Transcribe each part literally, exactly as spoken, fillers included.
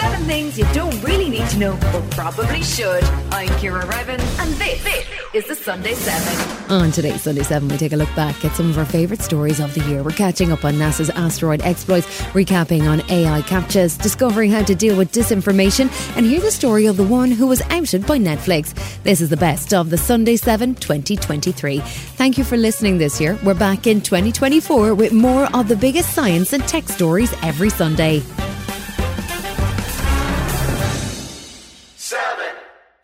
Seven things you don't really need to know, but probably should. I'm Ciara Revins, and this, this is The Sunday seven. On today's Sunday seven, we take a look back at some of our favourite stories of the year. We're catching up on NASA's asteroid exploits, recapping on A I CAPTCHAs, discovering how to deal with disinformation, and hear the story of the one who was outed by Netflix. This is the best of The Sunday seven twenty twenty-three. Thank you for listening this year. We're back in twenty twenty-four with more of the biggest science and tech stories every Sunday.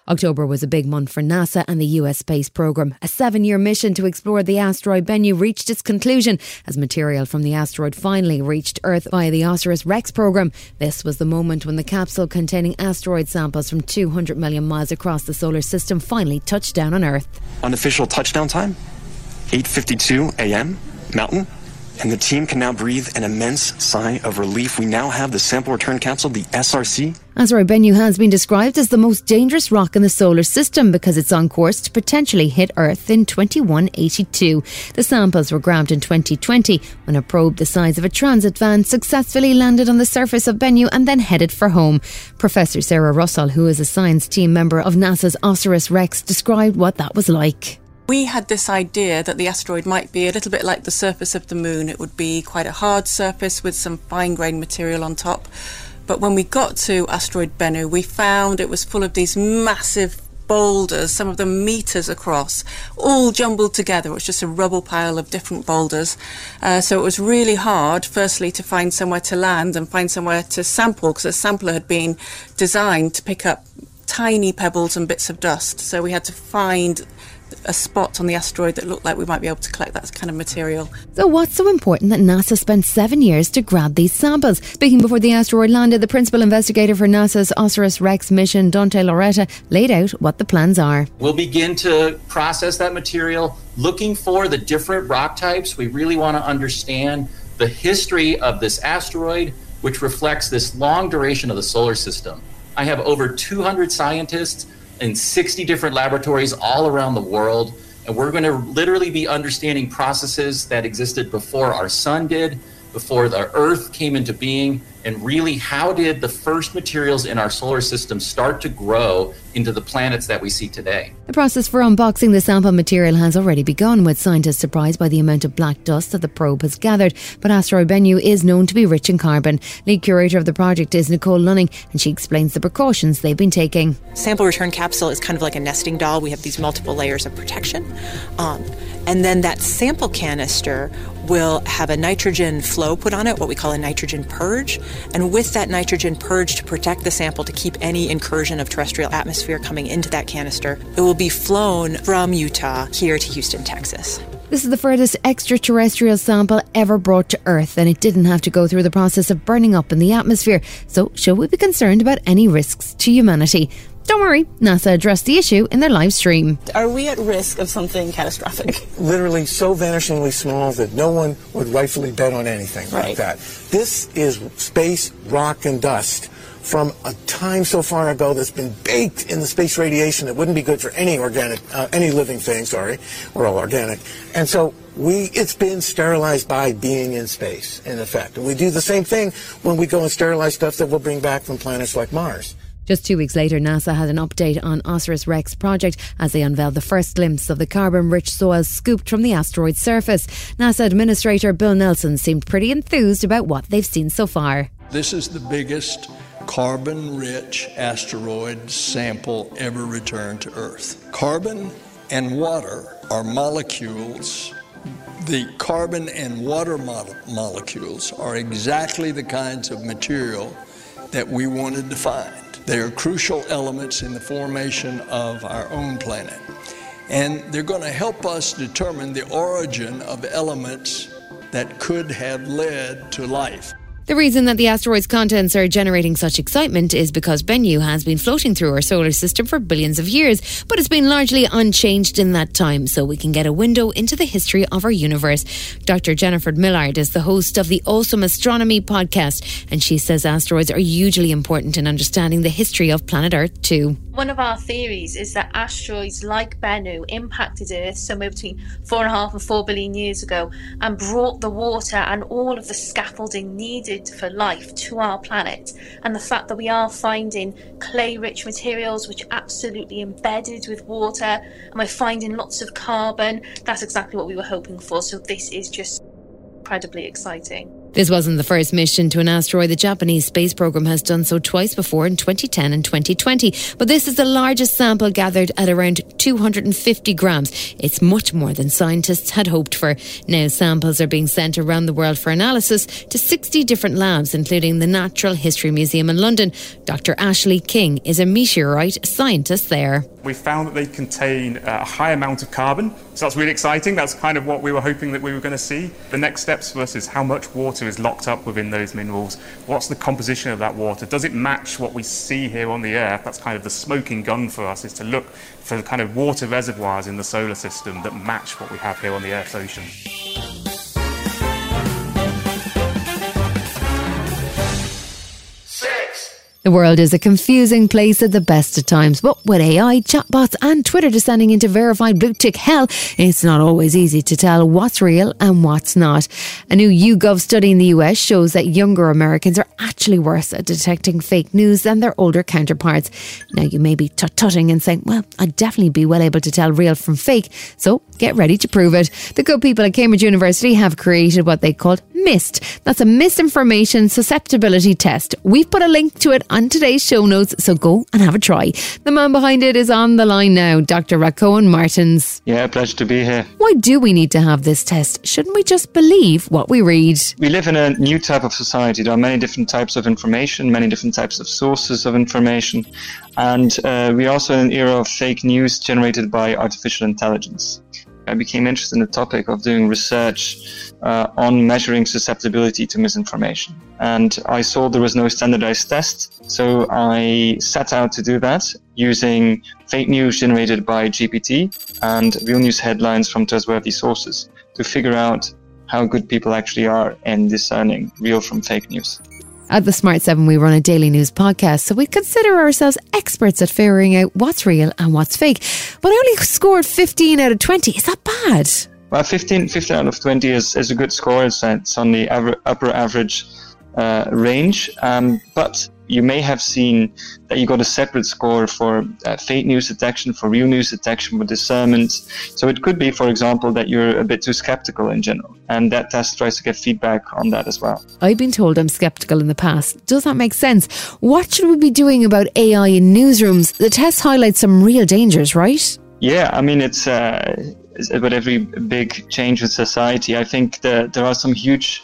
October was a big month for NASA and the U S space programme. A seven-year mission to explore the asteroid Bennu reached its conclusion as material from the asteroid finally reached Earth via the OSIRIS-REx programme. This was the moment when the capsule containing asteroid samples from two hundred million miles across the solar system finally touched down on Earth. Unofficial touchdown time, eight fifty-two a.m. Mountain. And the team can now breathe an immense sigh of relief. We now have the sample return capsule, the S R C. Asteroid Bennu has been described as the most dangerous rock in the solar system because it's on course to potentially hit Earth in twenty-one eighty-two. The samples were grabbed in twenty twenty when a probe the size of a transit van successfully landed on the surface of Bennu and then headed for home. Professor Sarah Russell, who is a science team member of NASA's OSIRIS-REx, described what that was like. We had this idea that the asteroid might be a little bit like the surface of the moon. It would be quite a hard surface with some fine-grained material on top. But when we got to asteroid Bennu, we found it was full of these massive boulders, some of them metres across, all jumbled together. It was just a rubble pile of different boulders. Uh, so it was really hard, firstly, to find somewhere to land and find somewhere to sample, because a sampler had been designed to pick up tiny pebbles and bits of dust. So we had to find a spot on the asteroid that looked like we might be able to collect that kind of material. So what's so important that NASA spent seven years to grab these samples? Speaking before the asteroid landed, the principal investigator for NASA's OSIRIS-REx mission, Dante Lauretta, laid out what the plans are. We'll begin to process that material, looking for the different rock types. We really want to understand the history of this asteroid, which reflects this long duration of the solar system. I have over two hundred scientists in sixty different laboratories all around the world. And we're going to literally be understanding processes that existed before our sun did, before the Earth came into being, and really how did the first materials in our solar system start to grow into the planets that we see today. The process for unboxing the sample material has already begun, with scientists surprised by the amount of black dust that the probe has gathered. But asteroid Bennu is known to be rich in carbon. Lead curator of the project is Nicole Lunning, and she explains the precautions they've been taking. Sample return capsule is kind of like a nesting doll. We have these multiple layers of protection. Um, and then that sample canister will have a nitrogen flow put on it, what we call a nitrogen purge. And with that nitrogen purge to protect the sample, to keep any incursion of terrestrial atmosphere coming into that canister, it will be flown from Utah here to Houston, Texas. This is the furthest extraterrestrial sample ever brought to Earth, and it didn't have to go through the process of burning up in the atmosphere. So should we be concerned about any risks to humanity? Don't worry, NASA addressed the issue in their live stream. Are we at risk of something catastrophic? Literally so vanishingly small that no one would rightfully bet on anything right. like that. This is space, rock and dust from a time so far ago that's been baked in the space radiation that wouldn't be good for any organic, uh, any living thing, sorry, we're all organic. And so we, it's been sterilized by being in space, in effect. And we do the same thing when we go and sterilize stuff that we'll bring back from planets like Mars. Just two weeks later, NASA had an update on OSIRIS-REx project as they unveiled the first glimpse of the carbon-rich soil scooped from the asteroid's surface. NASA Administrator Bill Nelson seemed pretty enthused about what they've seen so far. This is the biggest carbon-rich asteroid sample ever returned to Earth. Carbon and water are molecules. The carbon and water mo- molecules are exactly the kinds of material that we wanted to find. They are crucial elements in the formation of our own planet. And they're going to help us determine the origin of elements that could have led to life. The reason that the asteroid's contents are generating such excitement is because Bennu has been floating through our solar system for billions of years, but it's been largely unchanged in that time, so we can get a window into the history of our universe. Doctor Jennifer Millard is the host of the Awesome Astronomy Podcast, and she says asteroids are hugely important in understanding the history of planet Earth too. One of our theories is that asteroids like Bennu impacted Earth somewhere between four and a half and four billion years ago and brought the water and all of the scaffolding needed for life to our planet, and the fact that we are finding clay-rich materials which are absolutely embedded with water, and we're finding lots of carbon. That's exactly what we were hoping for, so this is just incredibly exciting. This wasn't the first mission to an asteroid. The Japanese space program has done so twice before, in twenty ten and twenty twenty. But this is the largest sample gathered at around two hundred fifty grams. It's much more than scientists had hoped for. Now samples are being sent around the world for analysis to sixty different labs, including the Natural History Museum in London. Doctor Ashley King is a meteorite scientist there. We found that they contain a high amount of carbon, so that's really exciting. That's kind of what we were hoping that we were going to see. The next steps for us is how much water is locked up within those minerals. What's the composition of that water? Does it match what we see here on the Earth? That's kind of the smoking gun for us, is to look for the kind of water reservoirs in the solar system that match what we have here on the Earth's ocean. The world is a confusing place at the best of times, but with A I, chatbots and Twitter descending into verified blue tick hell, it's not always easy to tell what's real and what's not. A new YouGov study in the U S shows that younger Americans are actually worse at detecting fake news than their older counterparts. Now you may be tut-tutting and saying, well, I'd definitely be well able to tell real from fake, so get ready to prove it. The good people at Cambridge University have created what they called MIST. That's a misinformation susceptibility test. We've put a link to it on today's show notes, so go and have a try. The man behind it is on the line now, Doctor Rakoaen Maertens. Yeah, pleasure to be here. Why do we need to have this test? Shouldn't we just believe what we read? We live in a new type of society. There are many different types of information, many different types of sources of information. And uh, we're also in an era of fake news generated by artificial intelligence. I became interested in the topic of doing research uh, on measuring susceptibility to misinformation. And I saw there was no standardized test, so I set out to do that using fake news generated by G P T and real news headlines from trustworthy sources to figure out how good people actually are in discerning real from fake news. At the Smart seven, we run a daily news podcast, so we consider ourselves experts at figuring out what's real and what's fake. But I only scored fifteen out of twenty. Is that bad? Well, fifteen, fifteen out of twenty is, is a good score. It's, it's on the aver- upper average uh, range. Um, but you may have seen that you got a separate score for uh, fake news detection, for real news detection, with discernment. So it could be, for example, that you're a bit too skeptical in general. And that test tries to get feedback on that as well. I've been told I'm skeptical in the past. Does that make sense? What should we be doing about A I in newsrooms? The test highlights some real dangers, right? Yeah, I mean, it's uh, with every big change in society, I think that there are some huge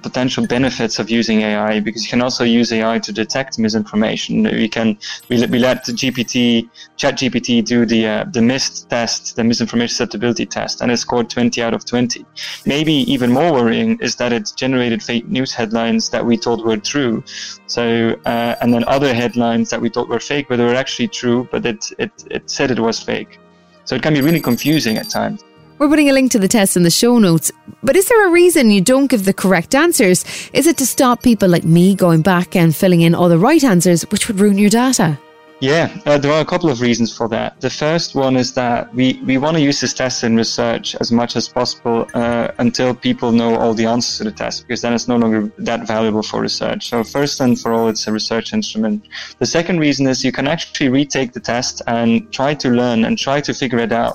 potential benefits of using A I, because you can also use A I to detect misinformation. We can we let, we let the G P T, ChatGPT, do the uh, the MIST test, the misinformation susceptibility test, and it scored twenty out of twenty. Maybe even more worrying is that it generated fake news headlines that we thought were true. So uh, and then other headlines that we thought were fake, but they were actually true, but it it it said it was fake. So it can be really confusing at times. We're putting a link to the test in the show notes. But is there a reason you don't give the correct answers? Is it to stop people like me going back and filling in all the right answers, which would ruin your data? Yeah, uh, there are a couple of reasons for that. The first one is that we, we want to use this test in research as much as possible uh, until people know all the answers to the test, because then it's no longer that valuable for research. So first and for all, it's a research instrument. The second reason is you can actually retake the test and try to learn and try to figure it out.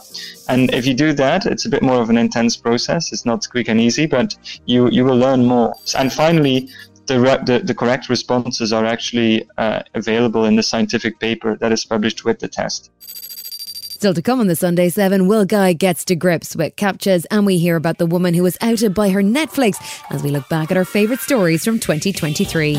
And if you do that, it's a bit more of an intense process. It's not quick and easy, but you, you will learn more. And finally, The, re- the the correct responses are actually uh, available in the scientific paper that is published with the test. Still to come on the Sunday seven, Will Guyatt gets to grips with CAPTCHAs, and we hear about the woman who was outed by her Netflix as we look back at our favourite stories from twenty twenty-three.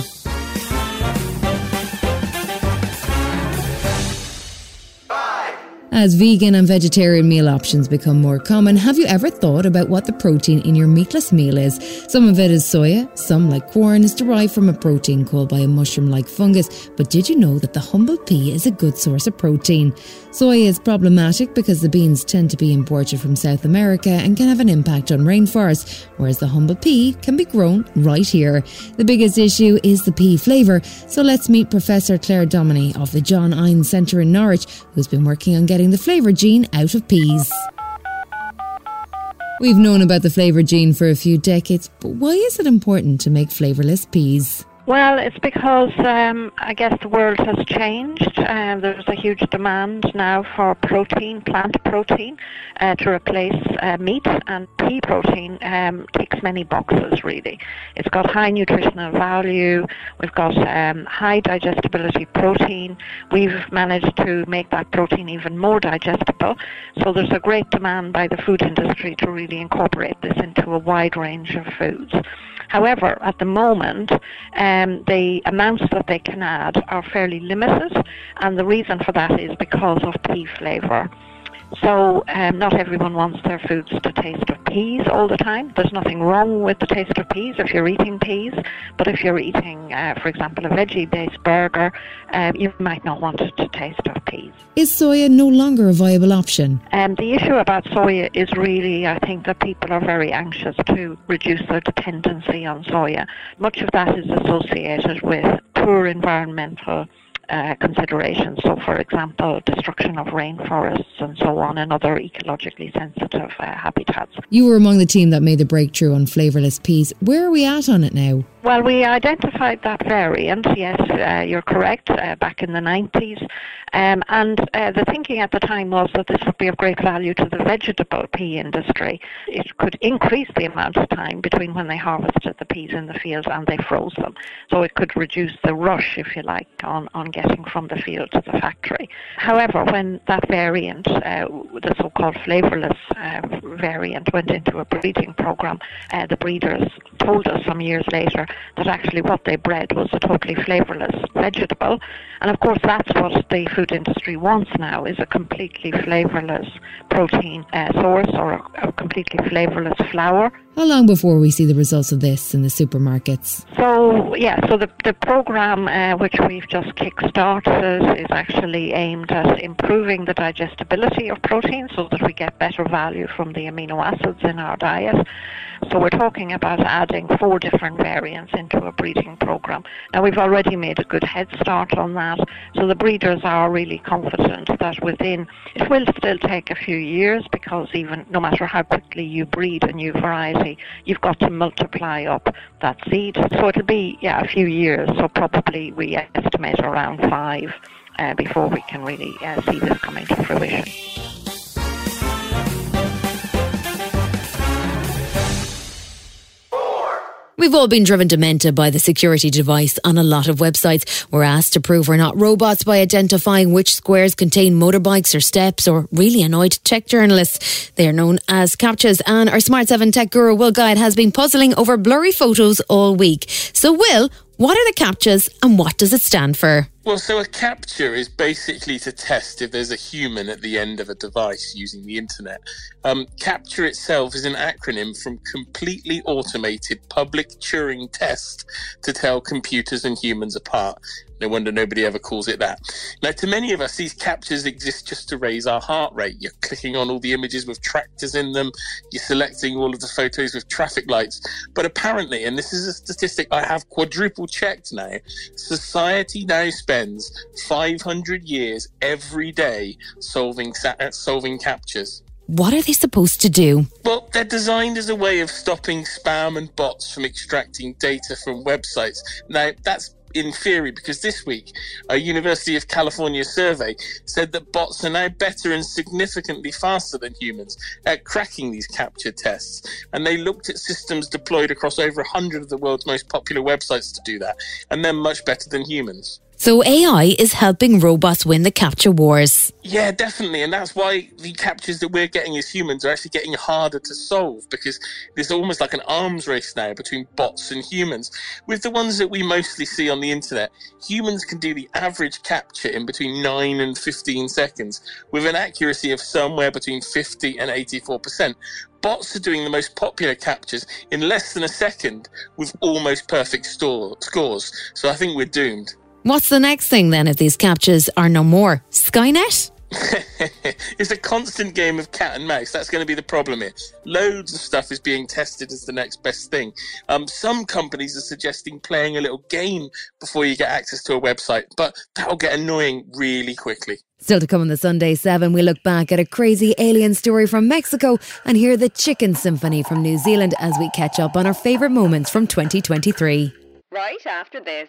As vegan and vegetarian meal options become more common, have you ever thought about what the protein in your meatless meal is? Some of it is soya, some like corn is derived from a protein called by a mushroom-like fungus, but did you know that the humble pea is a good source of protein? Soya is problematic because the beans tend to be imported from South America and can have an impact on rainforests, whereas the humble pea can be grown right here. The biggest issue is the pea flavour, so let's meet Professor Claire Dominy of the John Innes Centre in Norwich, who's been working on getting the flavour gene out of peas. We've known about the flavour gene for a few decades, but why is it important to make flavourless peas? Well, it's because um, I guess the world has changed. Um, there's a huge demand now for protein, plant protein, uh, to replace uh, meat, and pea protein um, ticks many boxes, really. It's got high nutritional value. We've got um, high digestibility protein. We've managed to make that protein even more digestible. So there's a great demand by the food industry to really incorporate this into a wide range of foods. However, at the moment, um, the amounts that they can add are fairly limited, and the reason for that is because of pea flavour. So um, not everyone wants their foods to taste of peas all the time. There's nothing wrong with the taste of peas if you're eating peas, but if you're eating, uh, for example, a veggie-based burger, uh, you might not want it to taste of peas. Is soya no longer a viable option? Um, the issue about soya is really, I think, that people are very anxious to reduce their dependency on soya. Much of that is associated with poor environmental Uh, considerations. So, for example, destruction of rainforests and so on, and other ecologically sensitive uh, habitats. You were among the team that made the breakthrough on flavourless peas. Where are we at on it now? Well, we identified that variant, yes, uh, you're correct, uh, back in the nineties. Um, and uh, the thinking at the time was that this would be of great value to the vegetable pea industry. It could increase the amount of time between when they harvested the peas in the field and they froze them. So it could reduce the rush, if you like, on, on getting from the field to the factory. However, when that variant, uh, the so-called flavourless uh, variant, went into a breeding programme, uh, the breeders told us some years later that actually what they bred was a totally flavourless vegetable. And of course, that's what the food industry wants now, is a completely flavourless protein uh, source, or a, a completely flavourless flour. How long before we see the results of this in the supermarkets? So, yeah, so the, the programme uh, which we've just kick-started is actually aimed at improving the digestibility of protein so that we get better value from the amino acids in our diet. So we're talking about adding four different variants into a breeding programme. Now, we've already made a good head start on that, so the breeders are really confident that within, it will still take a few years, because even no matter how quickly you breed a new variety, you've got to multiply up that seed. So it'll be, yeah, a few years. So probably we estimate around five uh, before we can really uh, see this coming to fruition. We've all been driven demented by the security device on a lot of websites. We're asked to prove we're not robots by identifying which squares contain motorbikes or steps, or really annoyed tech journalists. They are known as CAPTCHAs, and our Smart seven tech guru Will Guyatt has been puzzling over blurry photos all week. So Will, what are the CAPTCHAs and what does it stand for? Well, so a CAPTCHA is basically to test if there's a human at the end of a device using the internet. Um, CAPTCHA itself is an acronym from Completely Automated Public Turing Test to tell computers and humans apart. No wonder nobody ever calls it that. Now, to many of us, these CAPTCHAs exist just to raise our heart rate. You're clicking on all the images with tractors in them. You're selecting all of the photos with traffic lights. But apparently, and this is a statistic I have quadruple checked now, society now spends five hundred years every day solving solving CAPTCHAs. What are they supposed to do? Well, they're designed as a way of stopping spam and bots from extracting data from websites. Now, that's in theory, because this week a University of California survey said that bots are now better and significantly faster than humans at cracking these CAPTCHA tests, and they looked at systems deployed across over one hundred of the world's most popular websites to do that, and they're much better than humans. So A I is helping robots win the CAPTCHA wars. Yeah, definitely. And that's why the CAPTCHAs that we're getting as humans are actually getting harder to solve, because there's almost like an arms race now between bots and humans. With the ones that we mostly see on the internet, humans can do the average CAPTCHA in between nine and fifteen seconds with an accuracy of somewhere between fifty and eighty-four percent. Bots are doing the most popular CAPTCHAs in less than a second with almost perfect store- scores. So I think we're doomed. What's the next thing then if these CAPTCHAs are no more? Skynet? It's a constant game of cat and mouse. That's going to be the problem here. Loads of stuff is being tested as the next best thing. Um, some companies are suggesting playing a little game before you get access to a website, but that'll get annoying really quickly. Still to come on the Sunday seven, we look back at a crazy alien story from Mexico and hear the Chicken Symphony from New Zealand as we catch up on our favourite moments from twenty twenty-three. Right after this.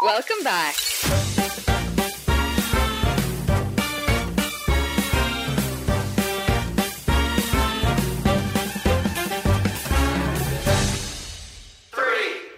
Welcome back.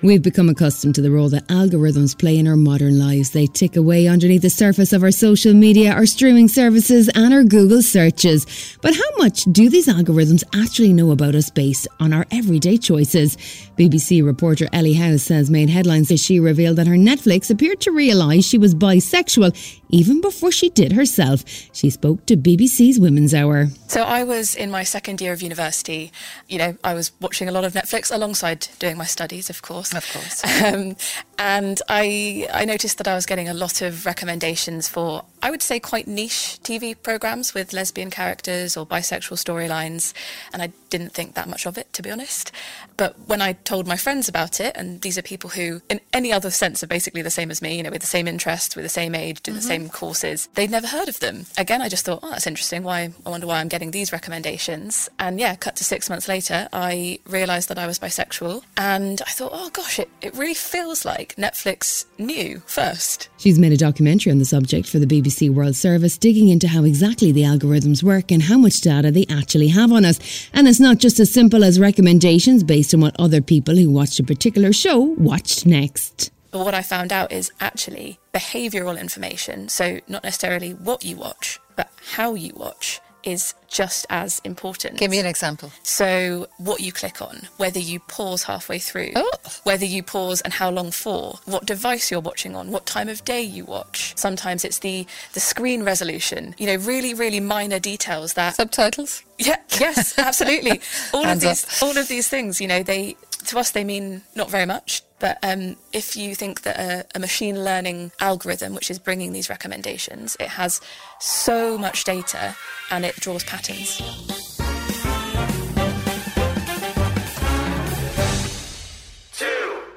We've become accustomed to the role that algorithms play in our modern lives. They tick away underneath the surface of our social media, our streaming services and our Google searches. But how much do these algorithms actually know about us based on our everyday choices? B B C reporter Ellie House has made headlines as she revealed that her Netflix appeared to realise she was bisexual even before she did herself. She spoke to B B C's Women's Hour. So I was in my second year of university. You know, I was watching a lot of Netflix alongside doing my studies, of course. Of course. Um, and I I noticed that I was getting a lot of recommendations for, I would say, quite niche T V programmes with lesbian characters or bisexual storylines. And I didn't think that much of it, to be honest. But when I told my friends about it, and these are people who, in any other sense, are basically the same as me, you know, with the same interests, with the same age, do mm-hmm. the same courses, they'd never heard of them. Again, I just thought, oh, that's interesting. Why? I wonder why I'm getting these recommendations. And yeah, cut to six months later, I realised that I was bisexual. And I thought, oh, God. Gosh, it, it really feels like Netflix knew first. She's made a documentary on the subject for the B B C World Service, digging into how exactly the algorithms work and how much data they actually have on us. And it's not just as simple as recommendations based on what other people who watched a particular show watched next. But what I found out is actually behavioural information, so not necessarily what you watch, but how you watch, is just as important. Give me an example. So what you click on, whether you pause halfway through, oh. whether you pause and how long for, what device you're watching on, what time of day you watch. Sometimes it's the, the screen resolution, you know, really, really minor details that... Subtitles? Yeah, yes, absolutely. all of these up. all of these things, you know, they to us they mean not very much. But um, if you think that a, a machine learning algorithm, which is bringing these recommendations, it has so much data and it draws patterns.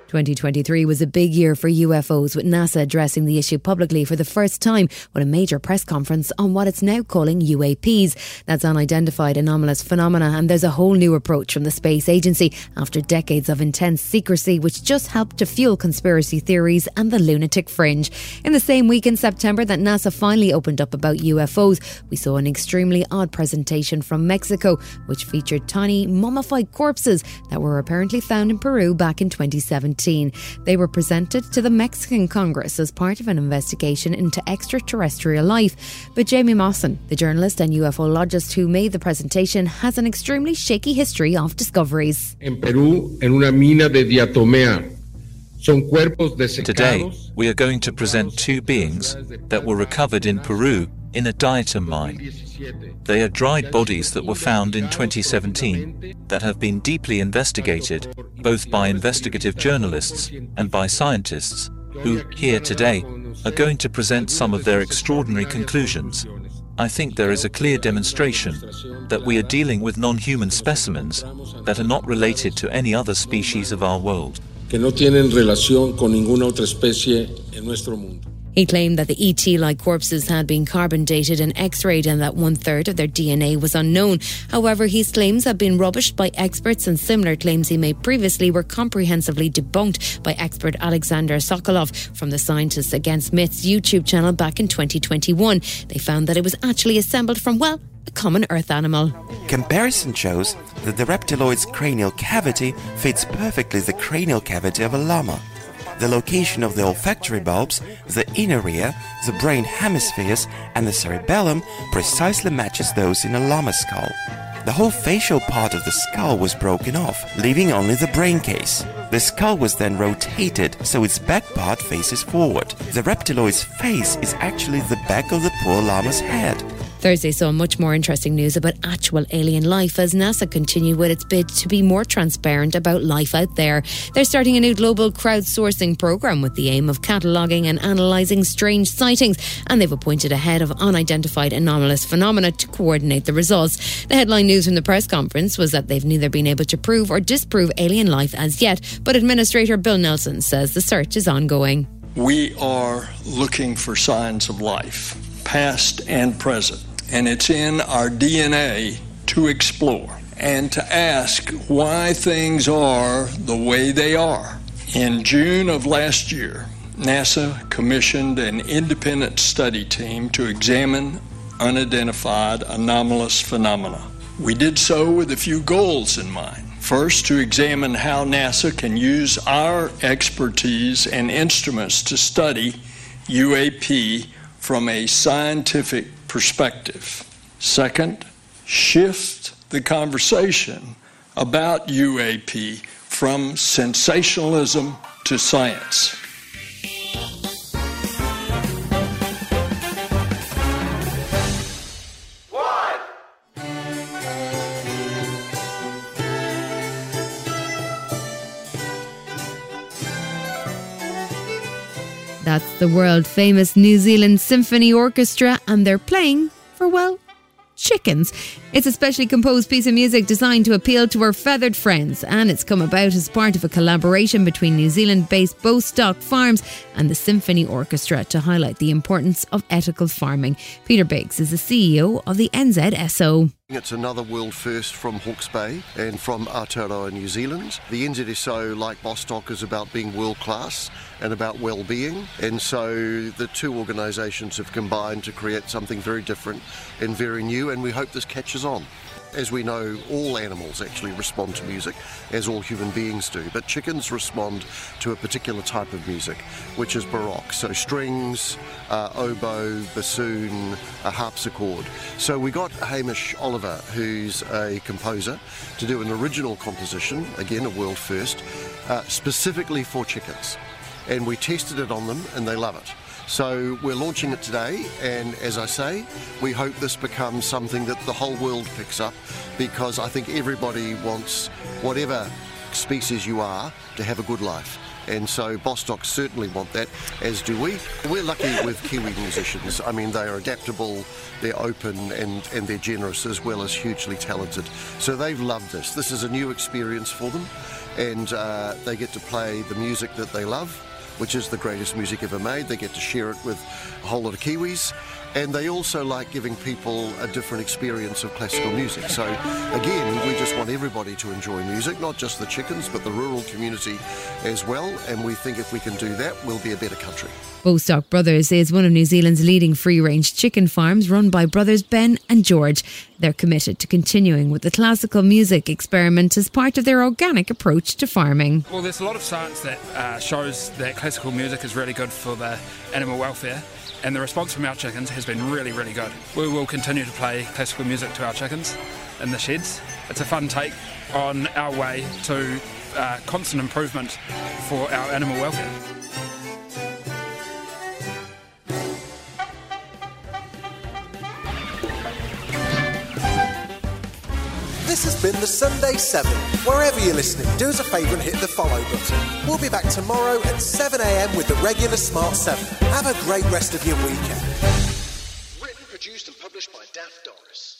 twenty twenty-three was a big year for U F Os, with NASA addressing the issue publicly for the first time with a major press conference on what it's now calling U A Ps. That's unidentified anomalous phenomena, and there's a whole new approach from the space agency after decades of intense secrecy, which just helped to fuel conspiracy theories and the lunatic fringe. In the same week in September that NASA finally opened up about U F Os, we saw an extremely odd presentation from Mexico, which featured tiny mummified corpses that were apparently found in Peru back in twenty seventeen. They were presented to the Mexican Congress as part of an investigation into extraterrestrial life. But Jaime Maussan, the journalist and ufologist who made the presentation, has an extremely shaky history of discoveries. In Peru, en una mina de diatomea. Today, we are going to present two beings that were recovered in Peru in a diatom mine. They are dried bodies that were found in twenty seventeen that have been deeply investigated, both by investigative journalists and by scientists, who, here today, are going to present some of their extraordinary conclusions. I think there is a clear demonstration that we are dealing with non-human specimens that are not related to any other species of our world. He claimed that the E T-like corpses had been carbon dated and X-rayed and that one-third of their D N A was unknown. However, his claims have been rubbished by experts, and similar claims he made previously were comprehensively debunked by expert Alexander Sokolov from the Scientists Against Myths YouTube channel back in twenty twenty-one. They found that it was actually assembled from, well, a common earth animal. Comparison shows that the reptiloid's cranial cavity fits perfectly the cranial cavity of a llama. The location of the olfactory bulbs, the inner ear, the brain hemispheres and the cerebellum precisely matches those in a llama skull. The whole facial part of the skull was broken off, leaving only the brain case. The skull was then rotated so its back part faces forward. The reptiloid's face is actually the back of the poor llama's head. Thursday saw much more interesting news about actual alien life as NASA continued with its bid to be more transparent about life out there. They're starting a new global crowdsourcing program with the aim of cataloguing and analysing strange sightings, and they've appointed a head of unidentified anomalous phenomena to coordinate the results. The headline news from the press conference was that they've neither been able to prove or disprove alien life as yet, but Administrator Bill Nelson says the search is ongoing. We are looking for signs of life, past and present. And it's in our D N A to explore and to ask why things are the way they are. In June of last year, NASA commissioned an independent study team to examine unidentified anomalous phenomena. We did so with a few goals in mind. First, to examine how NASA can use our expertise and instruments to study U A P from a scientific perspective. Second, shift the conversation about U A P from sensationalism to science. That's the world-famous New Zealand Symphony Orchestra, and they're playing for, well, chickens. It's a specially composed piece of music designed to appeal to our feathered friends, and it's come about as part of a collaboration between New Zealand-based Bostock Farms and the Symphony Orchestra to highlight the importance of ethical farming. Peter Biggs is the C E O of the N Z S O. It's another world first from Hawke's Bay and from Aotearoa, New Zealand. The N Z S O, like Bostock, is about being world class and about well-being, and so the two organisations have combined to create something very different and very new, and we hope this catches on. As we know, all animals actually respond to music, as all human beings do, but chickens respond to a particular type of music, which is baroque. So strings, uh, oboe, bassoon, a harpsichord. So we got Hamish Oliver, who's a composer, to do an original composition, again a world first, uh, specifically for chickens. And we tested it on them and they love it. So we're launching it today, and as I say, we hope this becomes something that the whole world picks up, because I think everybody wants, whatever species you are, to have a good life. And so Bostock certainly want that, as do we. We're lucky with Kiwi musicians. I mean, they are adaptable, they're open, and, and they're generous, as well as hugely talented. So they've loved this. This is a new experience for them, and uh, they get to play the music that they love, which is the greatest music ever made. They get to share it with a whole lot of Kiwis, and they also like giving people a different experience of classical music. So again, we just want everybody to enjoy music, not just the chickens, but the rural community as well, and we think if we can do that, we'll be a better country. Bostock Brothers is one of New Zealand's leading free-range chicken farms, run by brothers Ben and George. They're committed to continuing with the classical music experiment as part of their organic approach to farming. Well, there's a lot of science that uh, shows that classical music is really good for the animal welfare, and the response from our chickens has been really, really good. We will continue to play classical music to our chickens in the sheds. It's a fun take on our way to uh, constant improvement for our animal welfare. This has been The Sunday seven. Wherever you're listening, do us a favour and hit the follow button. We'll be back tomorrow at seven a.m. with the regular Smart seven. Have a great rest of your weekend. Produced and published by Daft Doris.